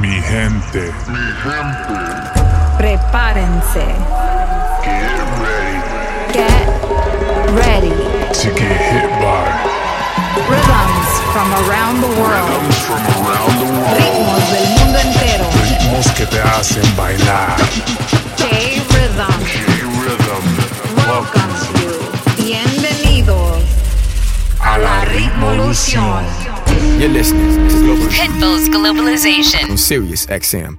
Mi gente. Mi gente. Prepárense. Get ready. Get ready. To get hit by rhythms from around the world. Rhythms from around the world. Ritmos del mundo entero. Ritmos que te hacen bailar. J-Rhythm. J-Rhythm. Welcomes you. Bienvenidos a la Ritmolución. You're listening to Global Pitbull's Globalization on Sirius XM.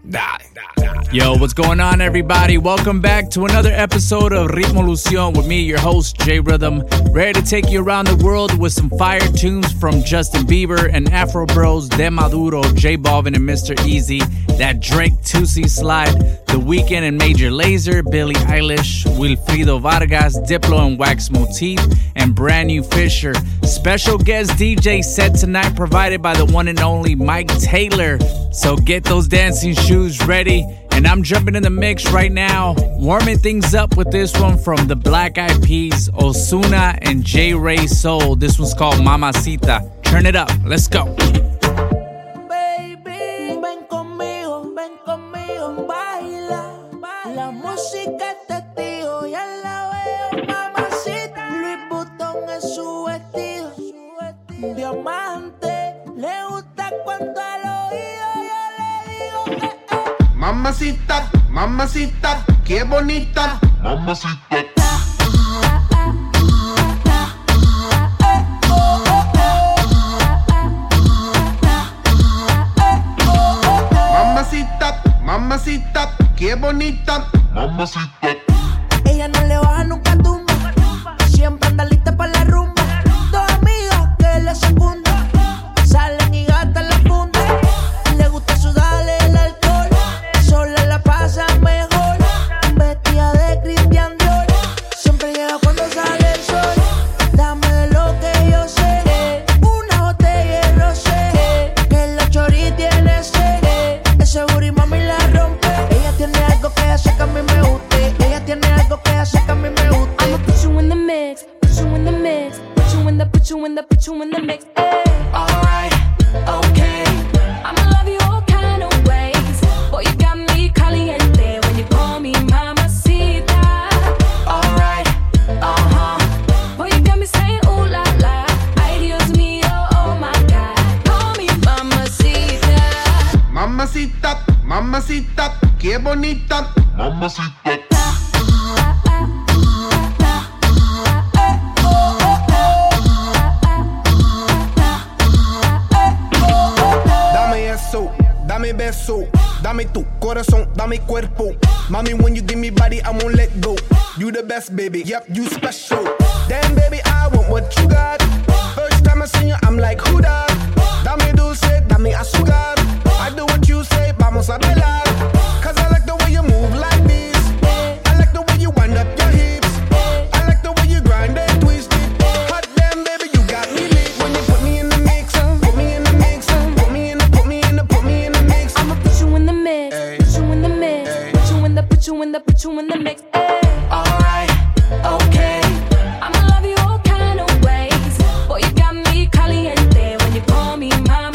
Yo, what's going on, everybody? Welcome back to another episode of Ritmolución with me, your host, J-Rhythm. Ready to take you around the world with some fire tunes from Justin Bieber and Afro Bros, De Maduro, J-Balvin and Mr. Easy, that Drake 2C slide, The Weeknd and Major Lazer, Billie Eilish, Wilfrido Vargas, Diplo and Wax Motif, and Brand New Fisher. Special guest DJ set tonight provided by the one and only Mike Taylor. So get those dancing shoes ready. And I'm jumping in the mix right now, warming things up with this one from the Black Eyed Peas, Ozuna and J-Ray Soul. This one's called Mamacita. Turn it up. Let's go. Mamacita, mamacita, qué bonita, mamacita. Mamacita, mamacita, qué bonita, mamacita. Ella no le baja nunca tumba, siempre anda lista para la rumba. Dos amigas que la secundan, salen y gastan la funda. Le gusta sudarle el alcohol. Mejor, vestida de Christian Dior, siempre llega cuando sale el sol. Dame de lo que yo sé, una botella de rosé, que la chori tiene sed. Ese booty mami la rompe. Ella tiene algo que hace que a mí me guste. Ella tiene algo que hace que a mí me guste. I'ma put you in the mix, put you in the mix, put you in the, put you in the, put you in the mix. Hey. Alright, okay, I'ma love you all kind of ways. Boy, you got me caliente. Mamacita, mamacita, qué bonita, mamacita. Dame beso, dame tu corazón, dame cuerpo. Mommy, when you give me body, I won't let go. You the best, baby, yep, you special. Damn, baby, I want what you got. First time I seen you, I'm like, who dat? Dame dulce, dame azúcar. I do what you say, vamos a bailar. Cause I like the way you move like this. I like the way you wind up your hips. I like the way you grind and twist it. Hot damn, baby, you got me lit. When you put me in the mixer, put me in the mixer, put me in the, put me in the, put me in the mix. I'ma put you in the mix, put you in the mix, put you in the, put you in the, put you in the mix. Alright, okay, I'ma love you all kind of ways. Boy, you got me caliente when you call me mama.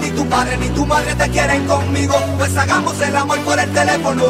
Ni tu padre ni tu madre te quieren conmigo, pues hagamos el amor por el teléfono.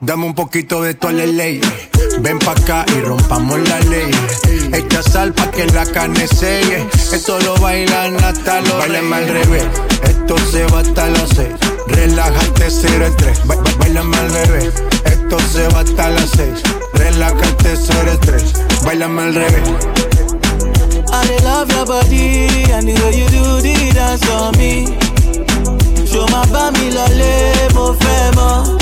Dame un poquito de tu ley, ven pa' acá y rompamos la ley. Echa sal pa' que la carne selle, esto lo bailan hasta los Báilame al revés, esto se va hasta las 6. Relájate 0 el 3, báilame al revés, esto se va hasta las 6. Relájate 0 el 3, báilame al revés. I love your body and the way you do the dance on me. Yo más pa' mi lo levo femo.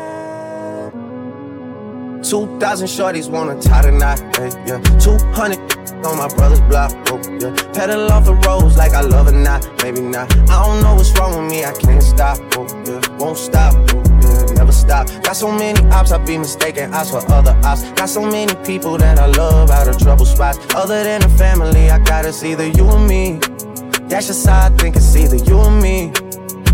2,000 shorties wanna tie the knot, yeah. 200 on my brother's block, oh, yeah. Pedal off the roads like I love or not, maybe not. I don't know what's wrong with me, I can't stop, oh, yeah. Won't stop, oh, yeah. Never stop. Got so many ops, I be mistaken ops for other ops. Got so many people that I love out of trouble spots. Other than the family, I got us either you or me. That's just how I think it's either you or me.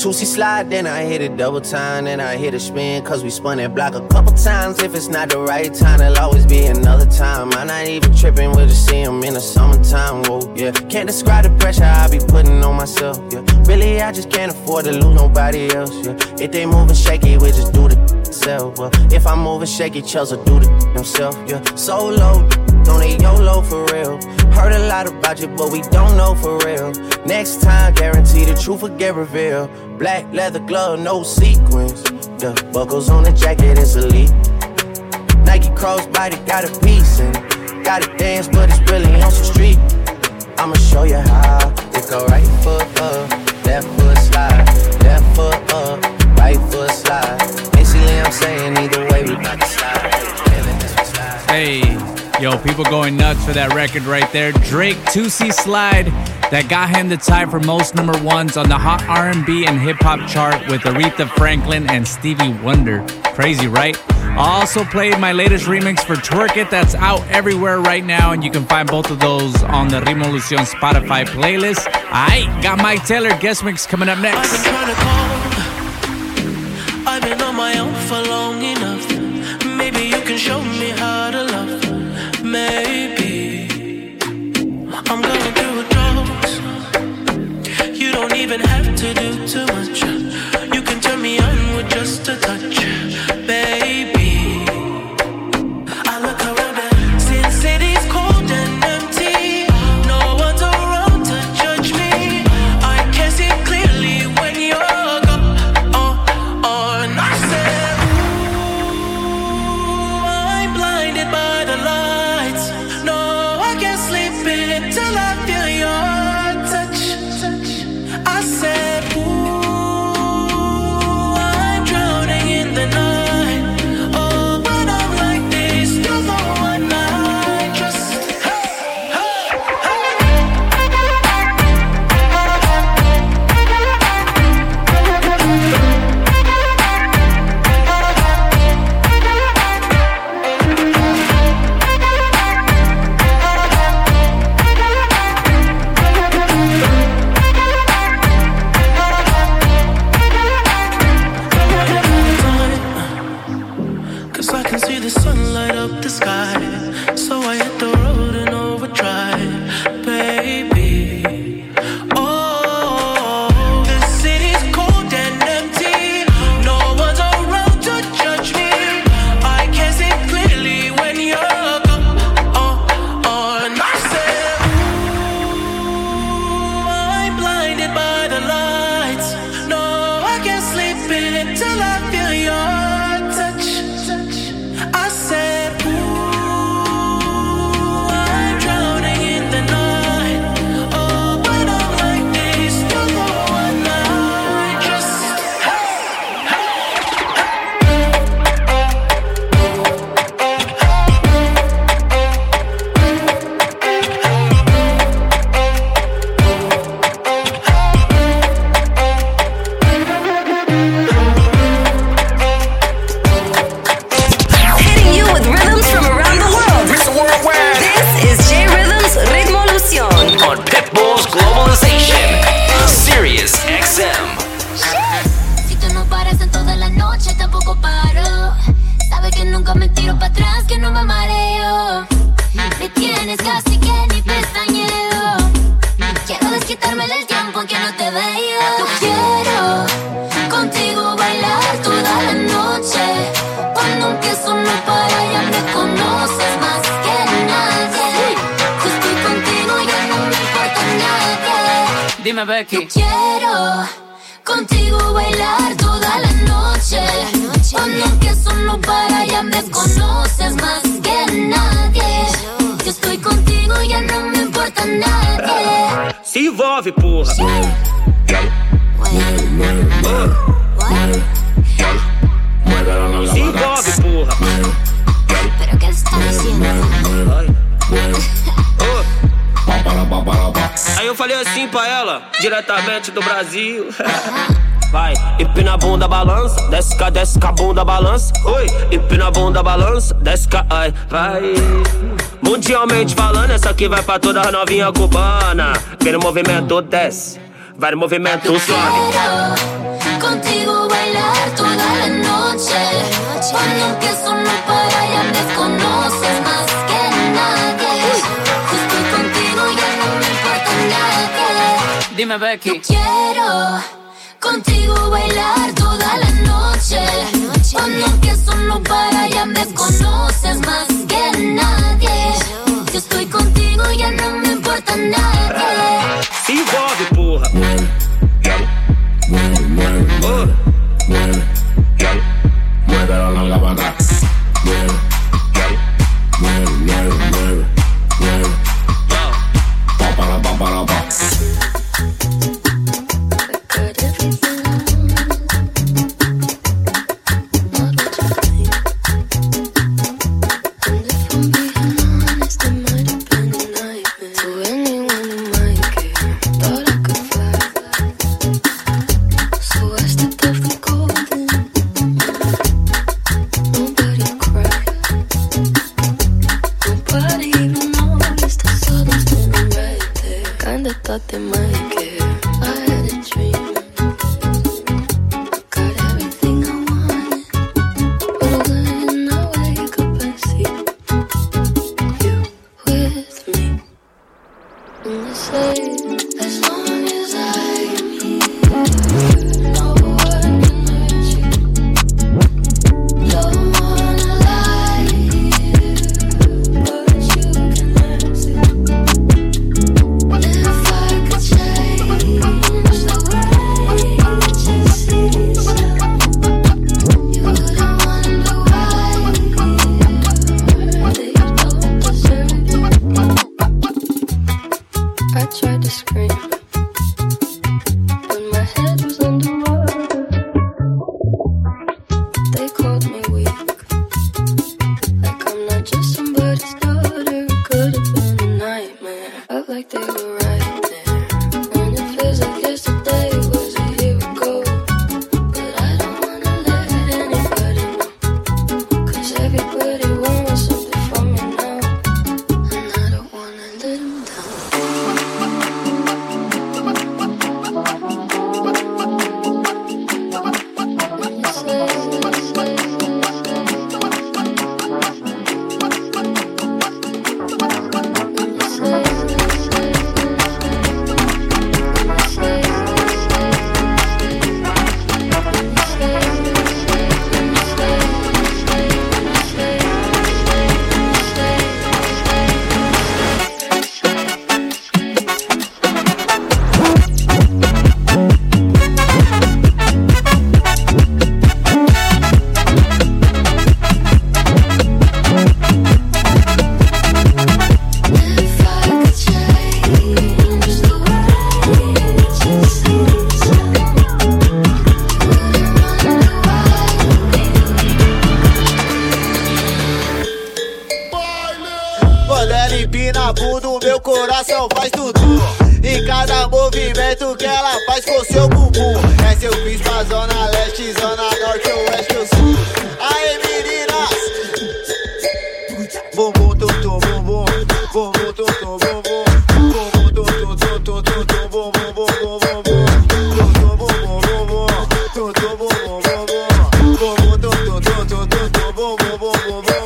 2C slide, then I hit it double time, then I hit a spin, cause we spun that block a couple times. If it's not the right time, there'll always be another time. I'm not even tripping, we'll just see them in the summertime, whoa, yeah. Can't describe the pressure I be putting on myself, yeah. Really, I just can't afford to lose nobody else, yeah. If they moving shaky, we just do the self, well. If I'm moving shaky, Chelsea do the himself, yeah. Solo, don't they YOLO for real. Heard a lot about you, but we don't know for real. Next time, guarantee the truth will get revealed. Black leather glove, no sequins. The buckles on the jacket, it's elite. Nike crossbody, got a piece in it. Gotta dance, but it's really on some street. I'ma people going nuts for that record right there. Drake, 2C Slide, that got him the tie for most number ones on the hot R&B and hip-hop chart with Aretha Franklin and Stevie Wonder. Crazy, right? I also played my latest remix for Twerk It that's out everywhere right now, and you can find both of those on the Ritmolución Spotify playlist. I got Mike Taylor guest mix coming up next. I've been trying to call. I've been on my own for long enough. Maybe you can show me how to love. Maybe I'm going through droughts. You don't even have to do too much. You can turn me on with just a touch, baby. Yo quiero contigo bailar toda la noche, cuando que solo para ya me conoces más que nadie. Yo estoy contigo, ya no me importa nadie. Se envolve, porra. Se envolve, porra. Pero que está diciendo? Aí eu falei assim pra ela, diretamente do Brasil. Vai, empina a bunda, balança, desce cá, bunda, balança. Oi, empina a bunda, balança, desce cá, ai, vai. Mundialmente falando, essa aqui vai pra toda a novinha cubana. Vem no movimento, desce, vai no movimento, sobe. Contigo bailar toda la noche, cuando que solo para ya me conoces más que nadie. Dime, Becky. Yo quiero contigo bailar toda la noche, cuando que solo para ya me conoces más que nadie. Yo estoy contigo, ya no me importa nadie. Se envolve, porra. It's the kinda thought they might care. I had a dream, got everything I wanted, but I couldn't wake up and see you with me. And they say, as long as I'm here, no one can hurt you. Don't wanna lie here, but you can hurt it. If I could change the way that you see yourself, you wouldn't wonder why they don't deserve it. I tried to scream, but my head was underwater. They called me weak, like I'm not just somebody's daughter. It could have been a nightmare. Felt like they were right there, and it feels like yesterday was a year ago. But I don't wanna let anybody know, 'cause everybody wants something from me now, and I don't wanna let them down. If I could change the way that you see yourself, wouldn't wonder why. Olhando e pinabudo, meu coração faz tudo. E cada movimento que ela faz com seu bumbum. Essa eu fiz pra zona leste, zona norte, oeste, eu sul. Aê, meninas! Bumbum, tutu, bumbum. Bumbum, tutu, bumbum. Bumbum, tutu, tutu, tutu, bumbum, bumbum, bumbum. Tutu, bumbum, bumbum. Tutu, bumbum, bumbum. Bumbum, tutu, tutu, tutu, bumbum, bumbum, bumbum.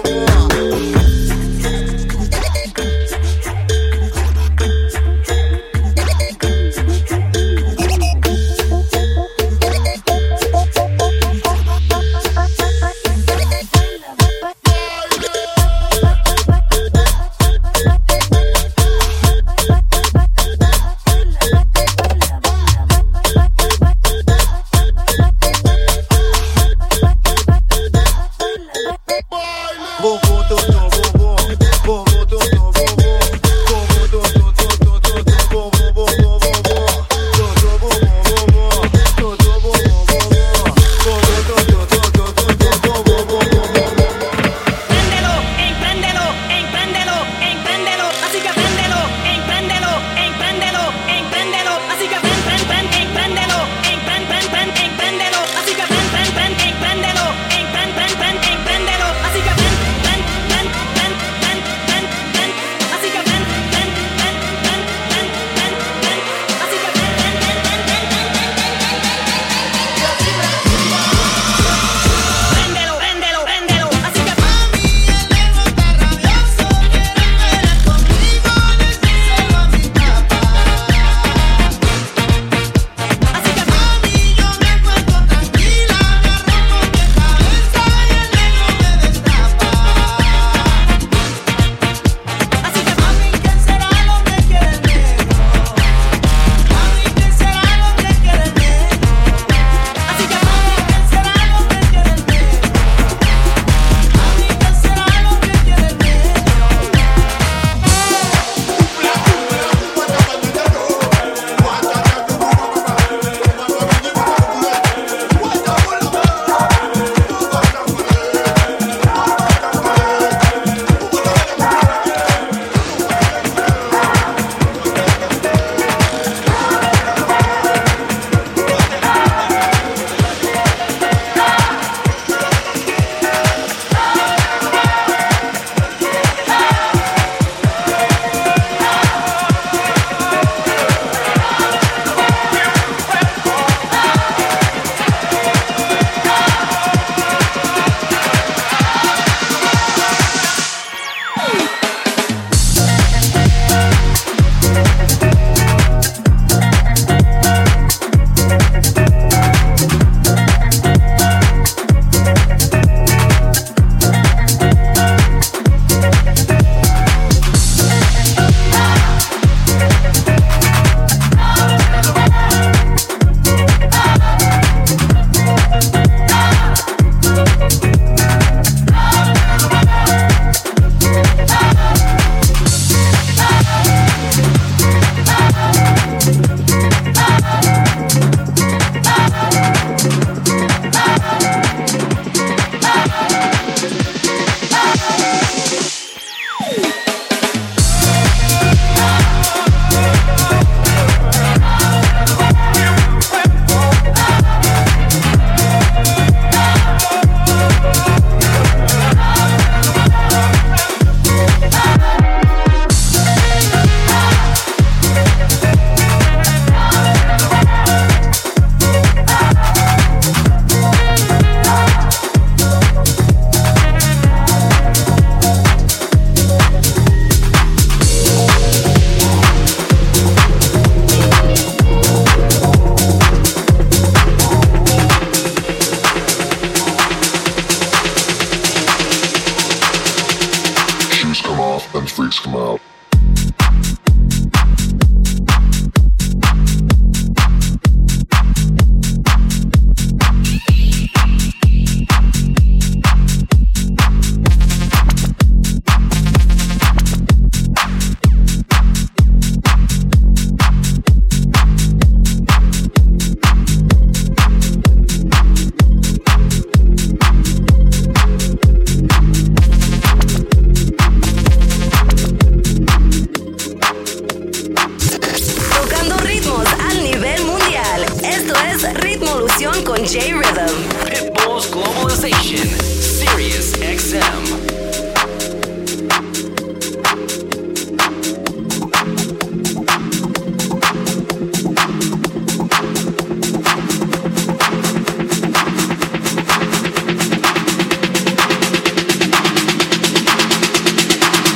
Funk on J-Rhythm. Pitbull's Globalization, Sirius XM.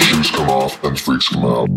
Shoes come off and freaks come out.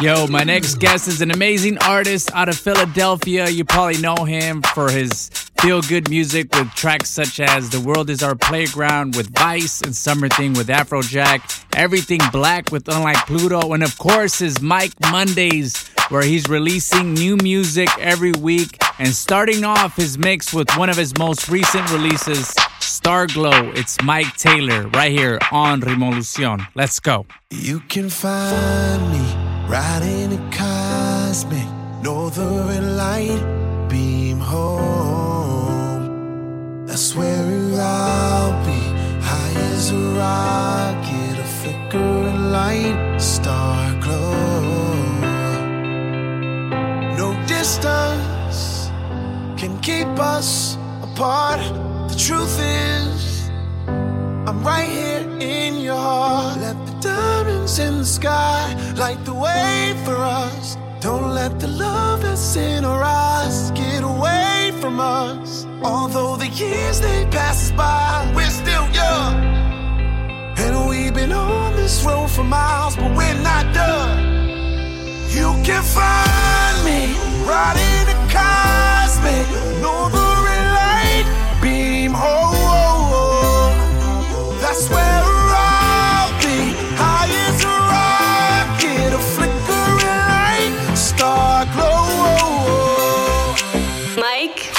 Yo, my next guest is an amazing artist out of Philadelphia. You probably know him for his feel-good music with tracks such as The World Is Our Playground with Vice and Summer Thing with Afrojack, Everything Black with Unlike Pluto, and of course his Mike Mondays, where he's releasing new music every week and starting off his mix with one of his most recent releases, Starglow. It's Mike Taylor right here on Ritmolución. Let's go. You can find me riding a cosmic northern light beam home. That's where I'll be, high as a rocket, a flickering light, star glow. No distance can keep us apart. The truth is, I'm right here in your heart. Let the diamonds in the sky light the way for us. Don't let the love that's in our eyes get away from us. Although the years they pass us by, we're still young. And we've been on this road for miles, but we're not done. You can find me riding a cosmic northern light beam home. That's where I'll be, high as a rocket, a flickering light, star glow. Mike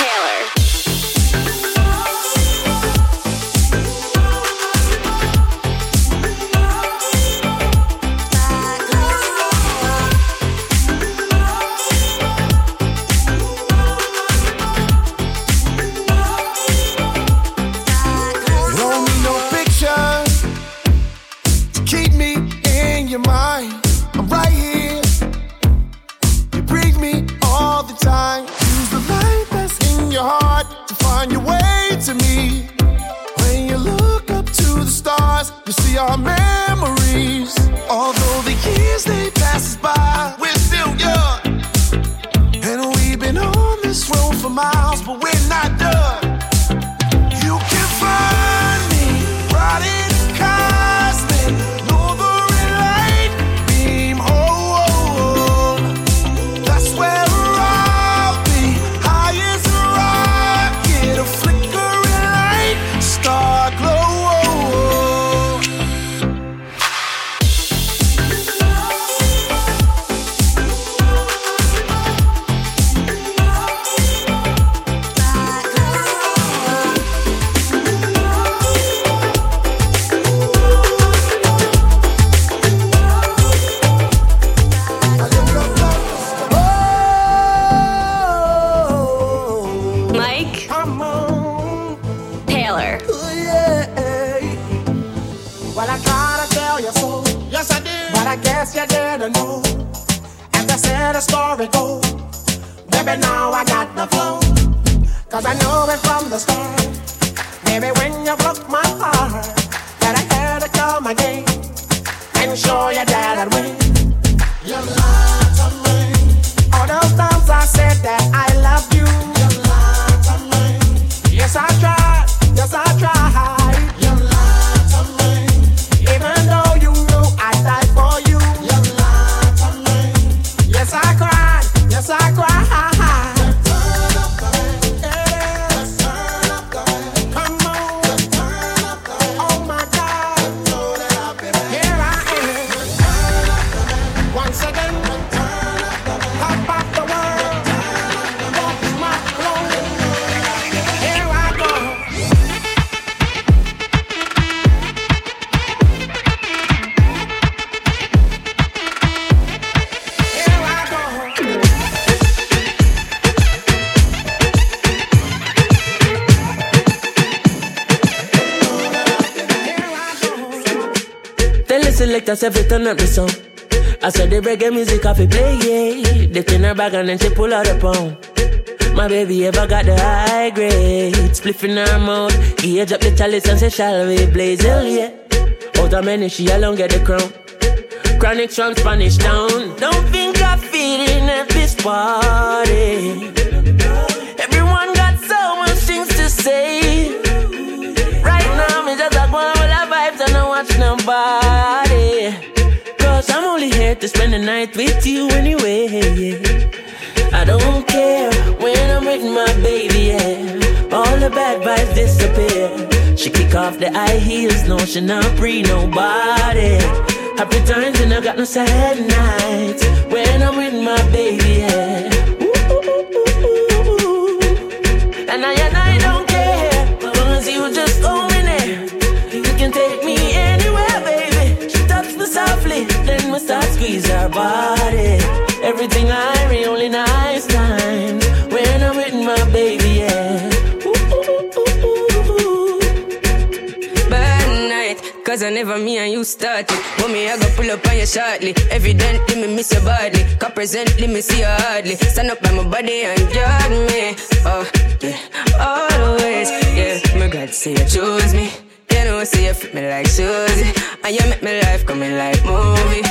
Baby, now I got the flow. 'Cause I know it from the start, baby, when you broke my heart, that I had to call my name and show you that I'd win. You lied to me. All those times I said that I loved you. You lied to me. Yes, I tried. Yes, I tried. You lied to me. Even though you knew I died for you. You lied to me. Yes, I cried. Yes, I cried. Selectors every turn up the song. I said the reggae music off it play, yeah. They turn her back and then she pull out a pound. My baby ever got the high grade. Spliff in her mouth. He edge up the chalice and say, shall we blaze hell, yeah. Out of many, she alone get the crown. Chronic from Spanish Town. Don't think I'm feeling at this party. Everyone got so much things to say. Right now, me just like one of the vibes and I watch nobody. I'm only here to spend the night with you anyway. I don't care when I'm with my baby, yeah. All the bad vibes disappear. She kick off the high heels, no, she not free nobody. Happy times and I got no sad nights when I'm with my baby, yeah. And I don't care, cause you just own it. You can take me anywhere, baby. She touched me softly, then we start squeeze our body. Everything irie, only nice times when I'm with my baby, yeah. Bad night, 'cause I never me and you started. Mommy, I go pull up on you shortly. Evidently, me miss your body. 'Cause presently, me see you hardly. Stand up by my body and judge me. Oh, yeah, always, yeah. My God, say you chose me. You know, see you fit me like Susie. And you make my life coming like movie.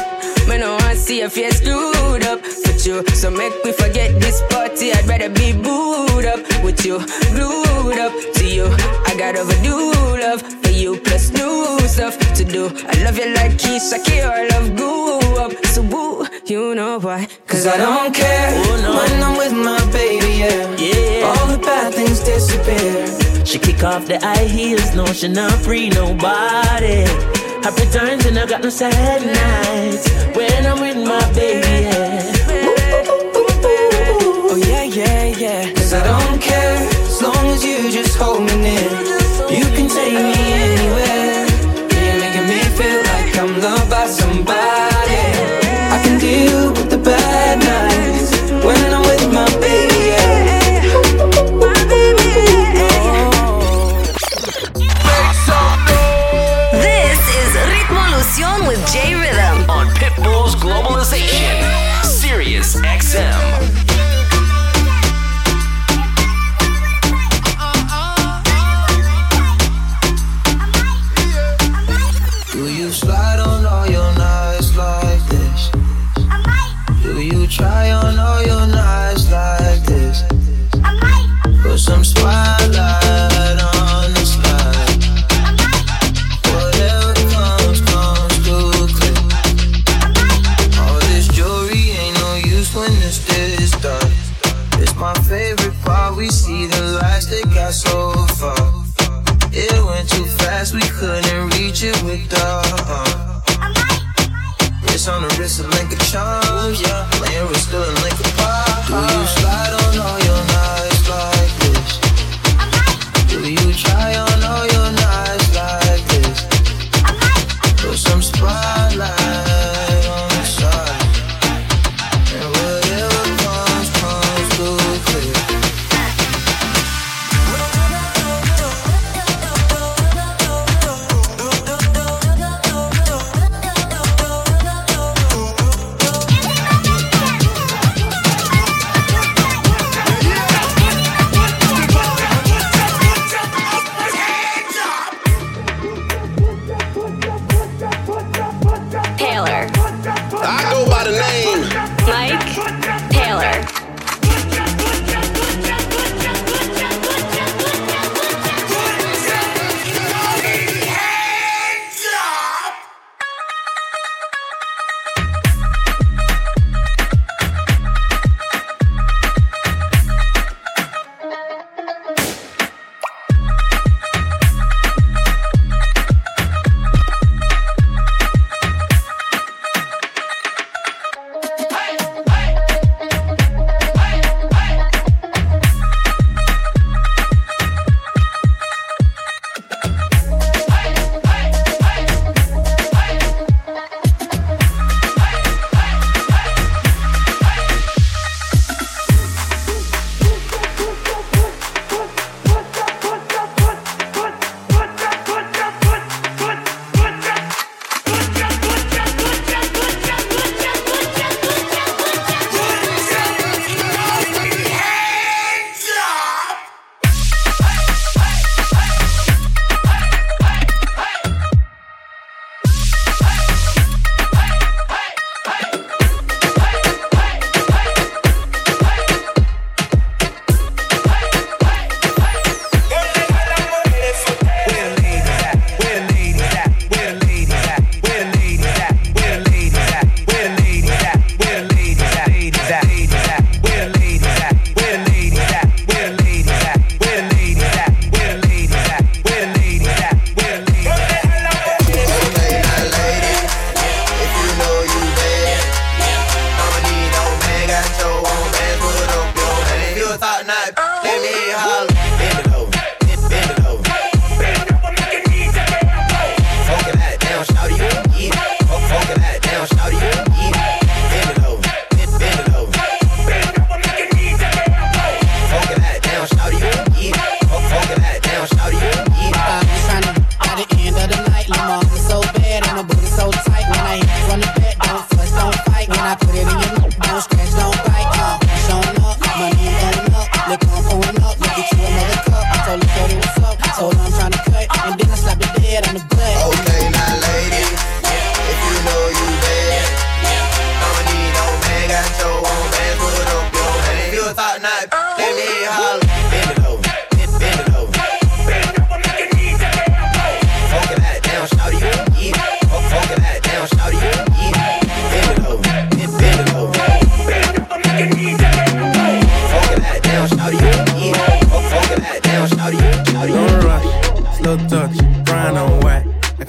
Me no want see your face screwed up with you. So make me forget this party. I'd rather be booed up with you, glued up to you. I got overdue love for you, plus new stuff to do. I love you like Keisha K.R. Love grew up. So woo, you know why. 'Cause I don't care, oh, no. When I'm with my baby, yeah, yeah. All the bad things disappear. She kick off the high heels, no, she not free nobody. Happy times and I got no sad nights when I'm with my baby, yeah. Ooh, ooh, ooh, ooh, ooh. Oh yeah, yeah, yeah. 'Cause I don't care, as long as you just hold me near. You can take me anywhere. You're making me feel like I'm loved by somebody. I can deal with the bad nights when I'm with my baby, yeah. With J-Rhythm on Pitbull's Globalization, Sirius XM.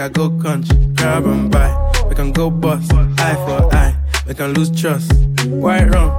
I go country, grab and buy. We can go bust, eye for eye. We can lose trust, white rum,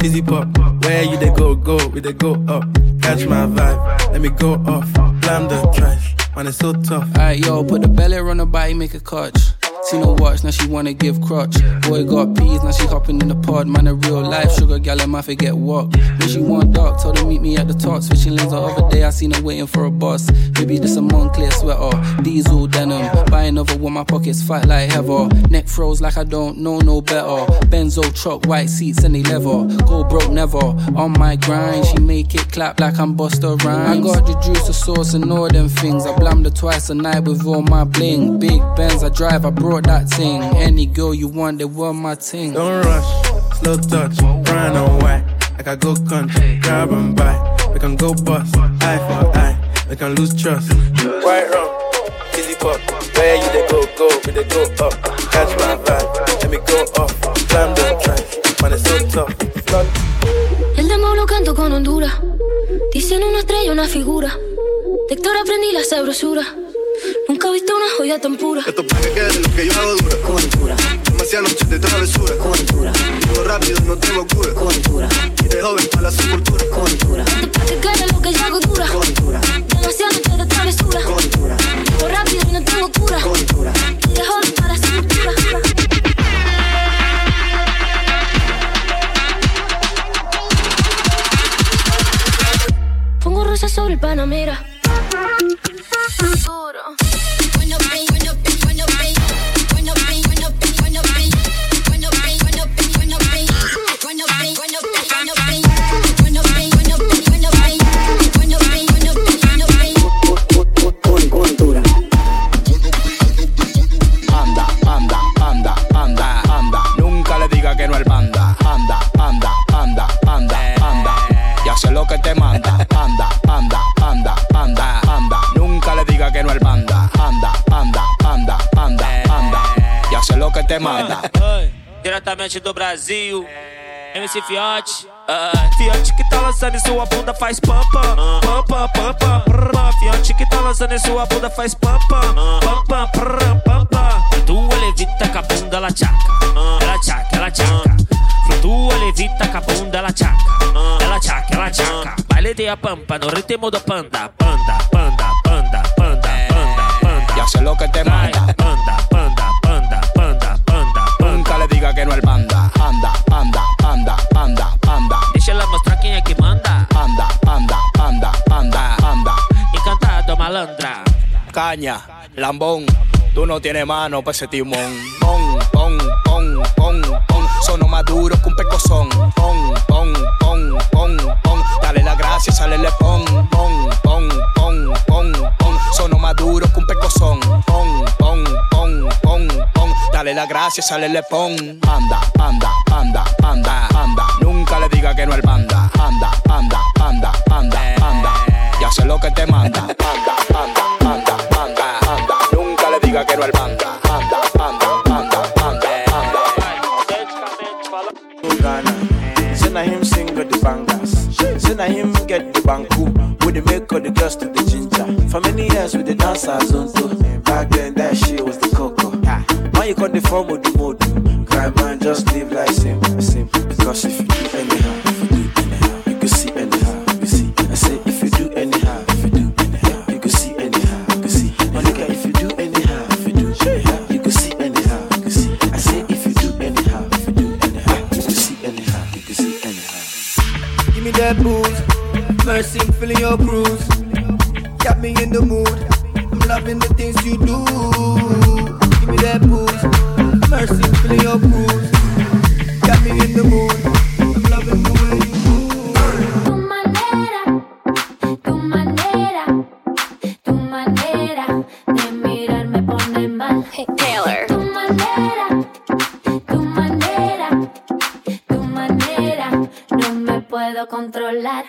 fizzy pop. Where you they go, we they go up. Catch my vibe, let me go off. Blam the trash, man it's so tough. Alright yo, put the belly on the body, make a clutch. Seen her watch, now she wanna give crutch. Boy got peas, now she hopping in the pod. Man a real life, sugar gal, I might forget what. When she want dark, told her meet me at the top. Switching lanes the other day, I seen her waiting for a bus. Maybe this a Moncler sweater, diesel denim. Buy another one, my pockets fat like heather. Neck froze like I don't know no better. Benzo truck, white seats and they leather. Go broke never, on my grind. She make it clap like I'm Busta Rhymes. I got the juice, the sauce and all them things. I blammed her twice a night with all my bling. Big Benz I drive, I brought that thing. Any girl you want, they want my thing. Don't rush, slow touch, brown and white. I can go country, grab and buy. We can go bust, eye for eye. We can lose trust. White rum, fizzy pop. Where you they go, we they go up. Catch my vibe, let me go off. Climb the track, man it's so tough. El demo lo canto con Honduras. Dicen una estrella, una figura. De Héctor aprendí la sabrosura. Nunca he visto una joya tan pura. Estos panes que de lo que yo hago dura. Contura. Demasiadas noches de travesura. Contura. Vivo rápido, no tengo cura. Contura. Y de joven para la sepultura. Contura. Estos panes que de lo que yo hago dura. Contura. Demasiadas noches de travesura. Contura. Vivo rápido y no tengo cura. Contura. Y de joven para la sepultura. Pongo rosas sobre el Panamera. Duro. Até manda. Diretamente do Brasil, MC Fiote. Fiote que tá lançando em sua bunda faz pampa. Pampa, pampa, prrr. Fiote que tá lançando em sua bunda faz pampa. Pampa, prrr, pampa. Frutua, levita, com a bunda, ela tchaca. Ela tchaca, ela tchaca. Frutua, levita, com a bunda, ela tchaca. Ela tchaca, ela tchaca. Baile de a pampa no ritmo do panda. Panda, panda, panda, panda, panda, panda. Ya sé lo que te manda. Panda, panda, panda, panda. Que no el panda, panda, panda, panda, panda, panda. Déjala mostrar quién es quien manda. Panda, panda, panda, panda, panda. Encantado, malandra. Caña, lambón, tú no tienes mano pa' ese timón. Pon, pon, pon, pon, pon. Sono más duro que un pecozón. Pon, pon, pon, pon, pon. Dale la gracia, sale el pon. Pon, pon, pon, pon, pon. Sono más duro que un pecozón. Pon, pon, pon, pon, pon. Dale la gracia, sale el pon. Panda, panda, panda, panda, panda. Nunca le diga que no al panda. Panda, panda, panda, panda, panda. Ya sé lo que te manda. Panda, panda, panda, panda, panda. Nunca le diga que no al panda. Panda, panda, panda, panda, panda. Send him sing the bangers. Send him get the banku. With the make of the girls to the ginger. For many years with the dancers on tour. Back then that shit was the cocoa. Now you got the form of the mode. Cry man just live like simple, simple. Because if you do anyhow, if you do anyhow, you can see anyhow, you can see. I say if you do anyhow, if you do anyhow, you can see anyhow, you can see. My nigga, if you do anyhow, if you do anyhow, you can see anyhow, you can see. I say if you do anyhow, if you do anyhow, you can see anyhow, you can see anyhow. Give me that booze, mercy filling your bruise. Got me in the mood. I'm loving the things you do. Give me that booze, mercy, feeling your bruise. Got me in the mood. I'm loving the way you move. Tu manera, tu manera, tu manera de mirar me pone mal. Hey, Taylor. Tu manera, tu manera, tu manera, no me puedo controlar.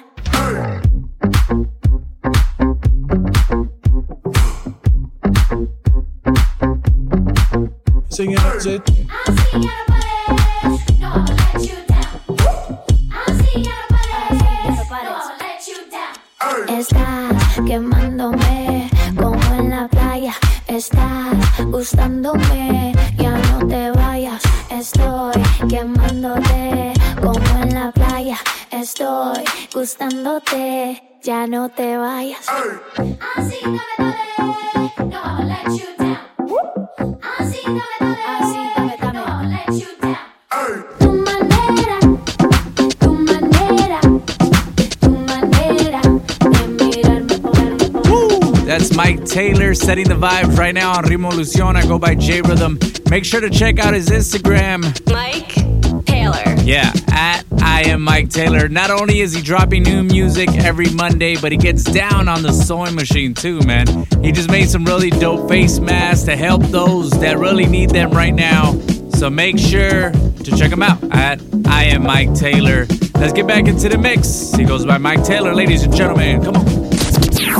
Singing out it. I'm singing out of it. No, I'll let you down. I'm singing out of it. No, I'll let you down. Está quemándome como en la la playa, estás gustándome, ya no te vayas, estoy quemándote, como en la playa, estoy gustándote, ya no te vayas. I'll see you never, no I won't let you down. I'll see you never, no I won't let you down. Tu manera, tu manera, tu manera de mirarme, mirarme. Woo! That's Mike Taylor setting the vibes right now on Ritmolución. I go by J-Rhythm. Make sure to check out his Instagram. Mike Taylor. Yeah, at I am Mike Taylor. Not only is he dropping new music every Monday, but he gets down on the sewing machine too, man. He just made some really dope face masks to help those that really need them right now. So make sure to check him out at I am Mike Taylor. Let's get back into the mix. He goes by Mike Taylor, ladies and gentlemen. Come on.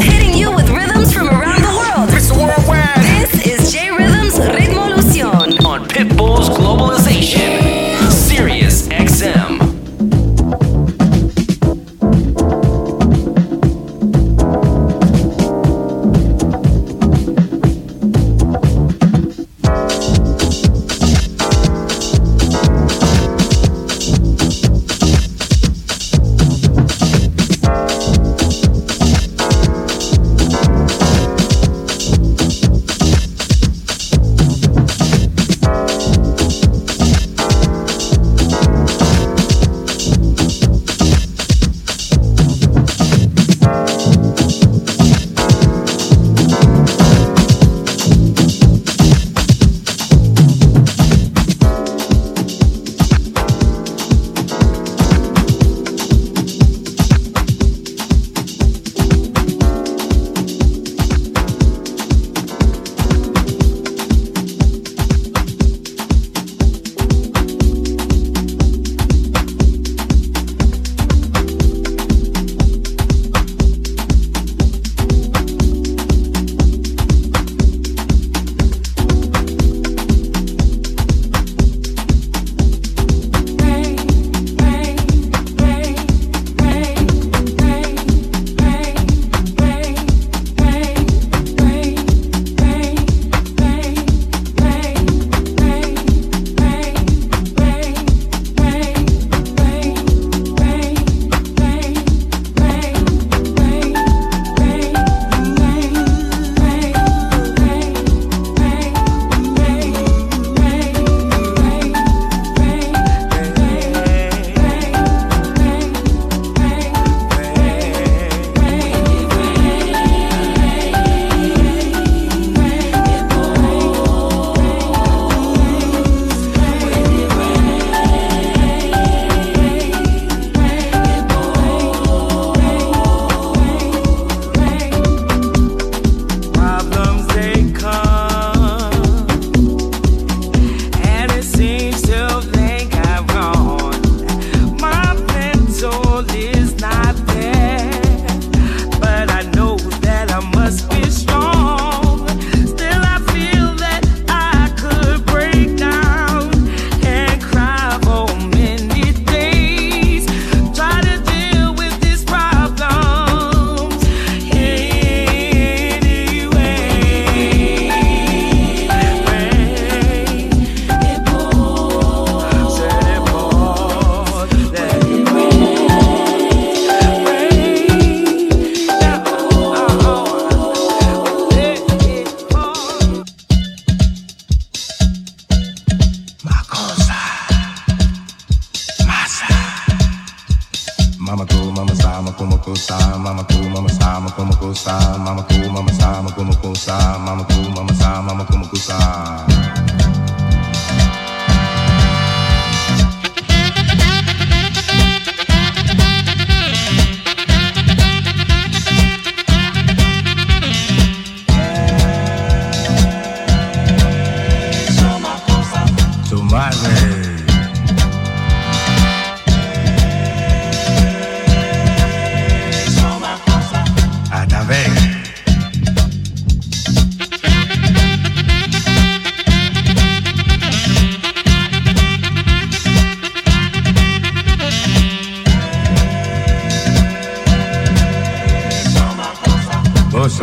Hitting you with rhythms from around the world. It's worldwide. This is J-Rhythm's Ritmolución on Pitbull's Globalization. Sirius XM.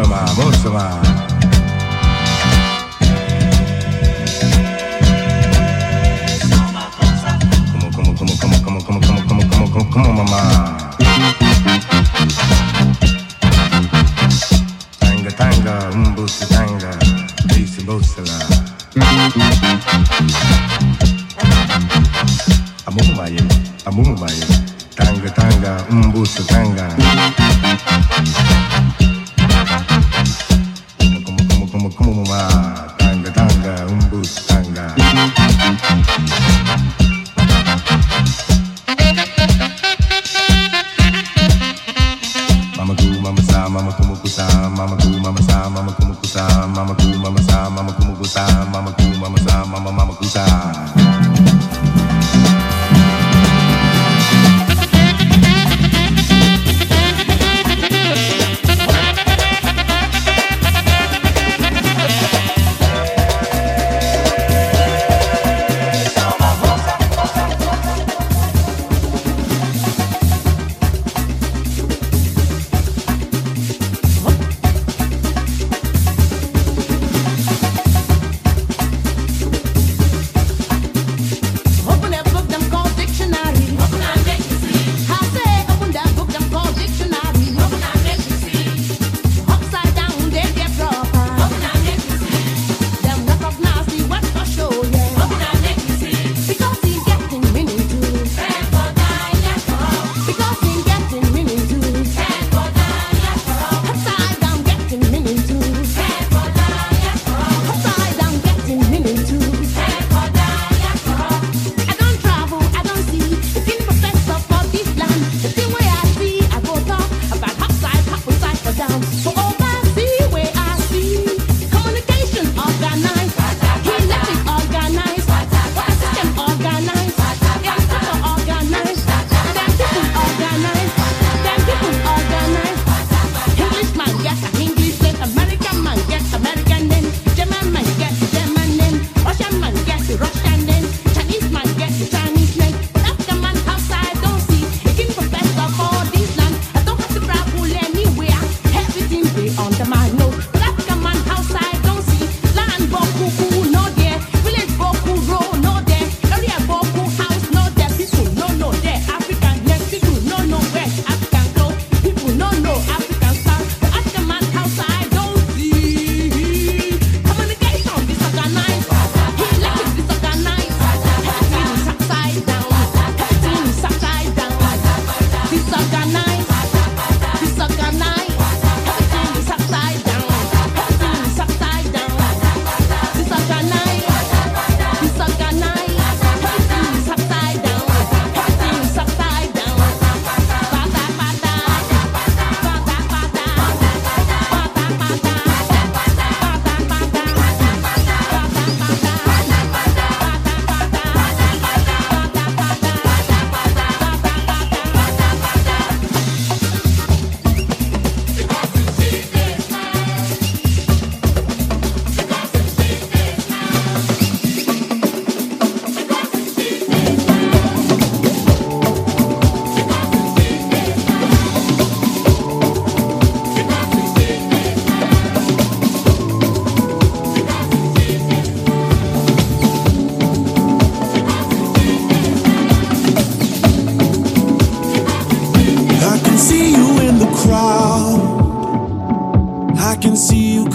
Vamos, vamos. mama. Tanga tanga, mbusi tanga, bisi busala. Amumu maye, tanga tanga, mbusi tanga.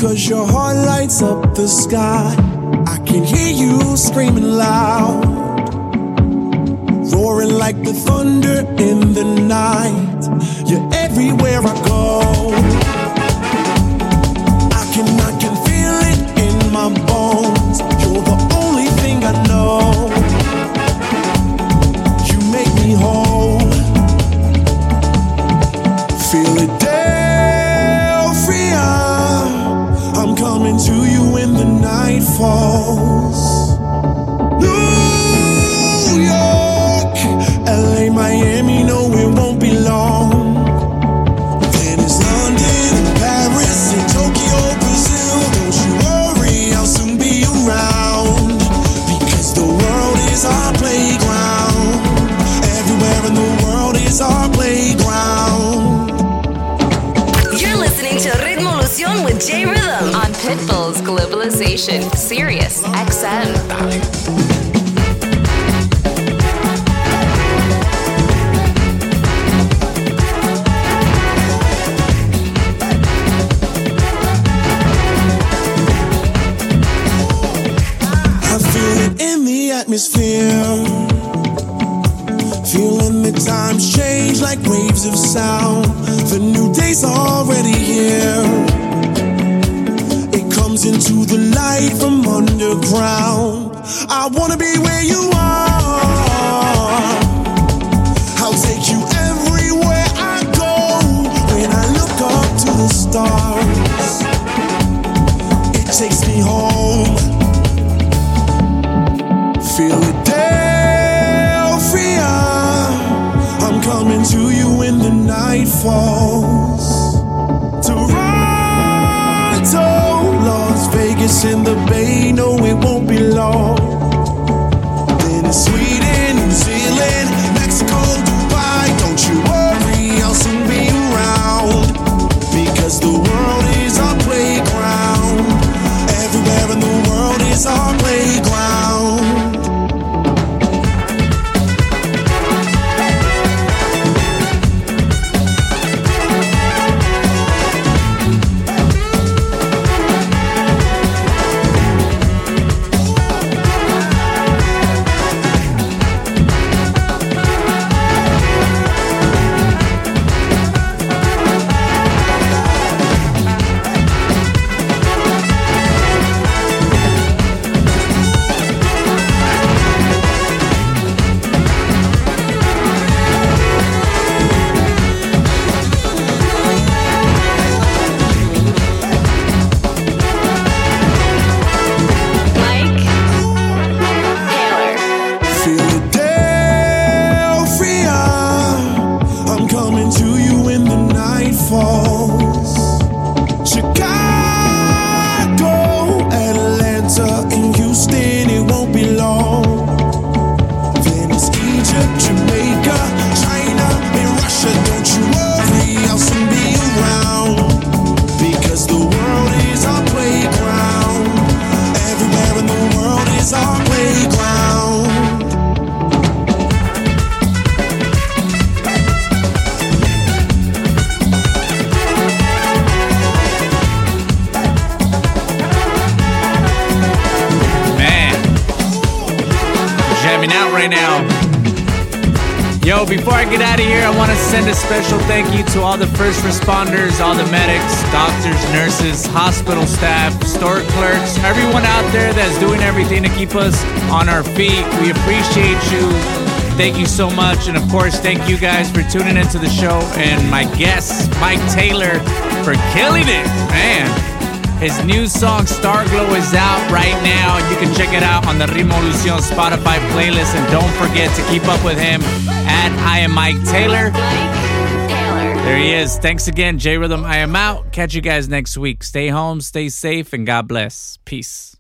Cause your heart lights up the sky. I can hear you screaming loud, roaring like the thunder in the night. You're everywhere I go. I can feel it in my bones. You're the only thing I know. You make me whole. Feel it to you when the night falls. New York, LA, Miami, no, it won't be long. Then it's London, Paris, and Tokyo, Brazil. Don't you worry, I'll soon be around, because the world is our playground. Everywhere in the world is our playground. You're listening to Ritmolución with J-Rhythm on Pitbull's Globalization, Sirius XM. atmosphere. Feeling the times change like waves of sound. The new day's already here. It comes into the light from underground. I wanna be where you are. I'll take you everywhere I go. When I look up to the stars, it takes me home. Philadelphia, I'm coming to you when the night falls. Toronto, Las Vegas, and the Bay, no, it won't be long. Then it's Sweden, New Zealand, Mexico, Dubai. Don't you worry, I'll soon be around, because the world is our playground. Everywhere in the world is our playground. Before I get out of here, I want to send a special thank you to all the first responders, all the medics, doctors, nurses, hospital staff, store clerks, everyone out there that's doing everything to keep us on our feet. We appreciate you. Thank you so much. And of course, thank you guys for tuning into the show, and my guest, Mike Taylor, for killing it. Man, his new song, Starglow, is out right now. You can check it out on the Ritmolución Spotify playlist. And don't forget to keep up with him at I Am Mike Taylor. There he is. Thanks again, J-Rhythm. I am out. Catch you guys next week. Stay home, stay safe, and God bless. Peace.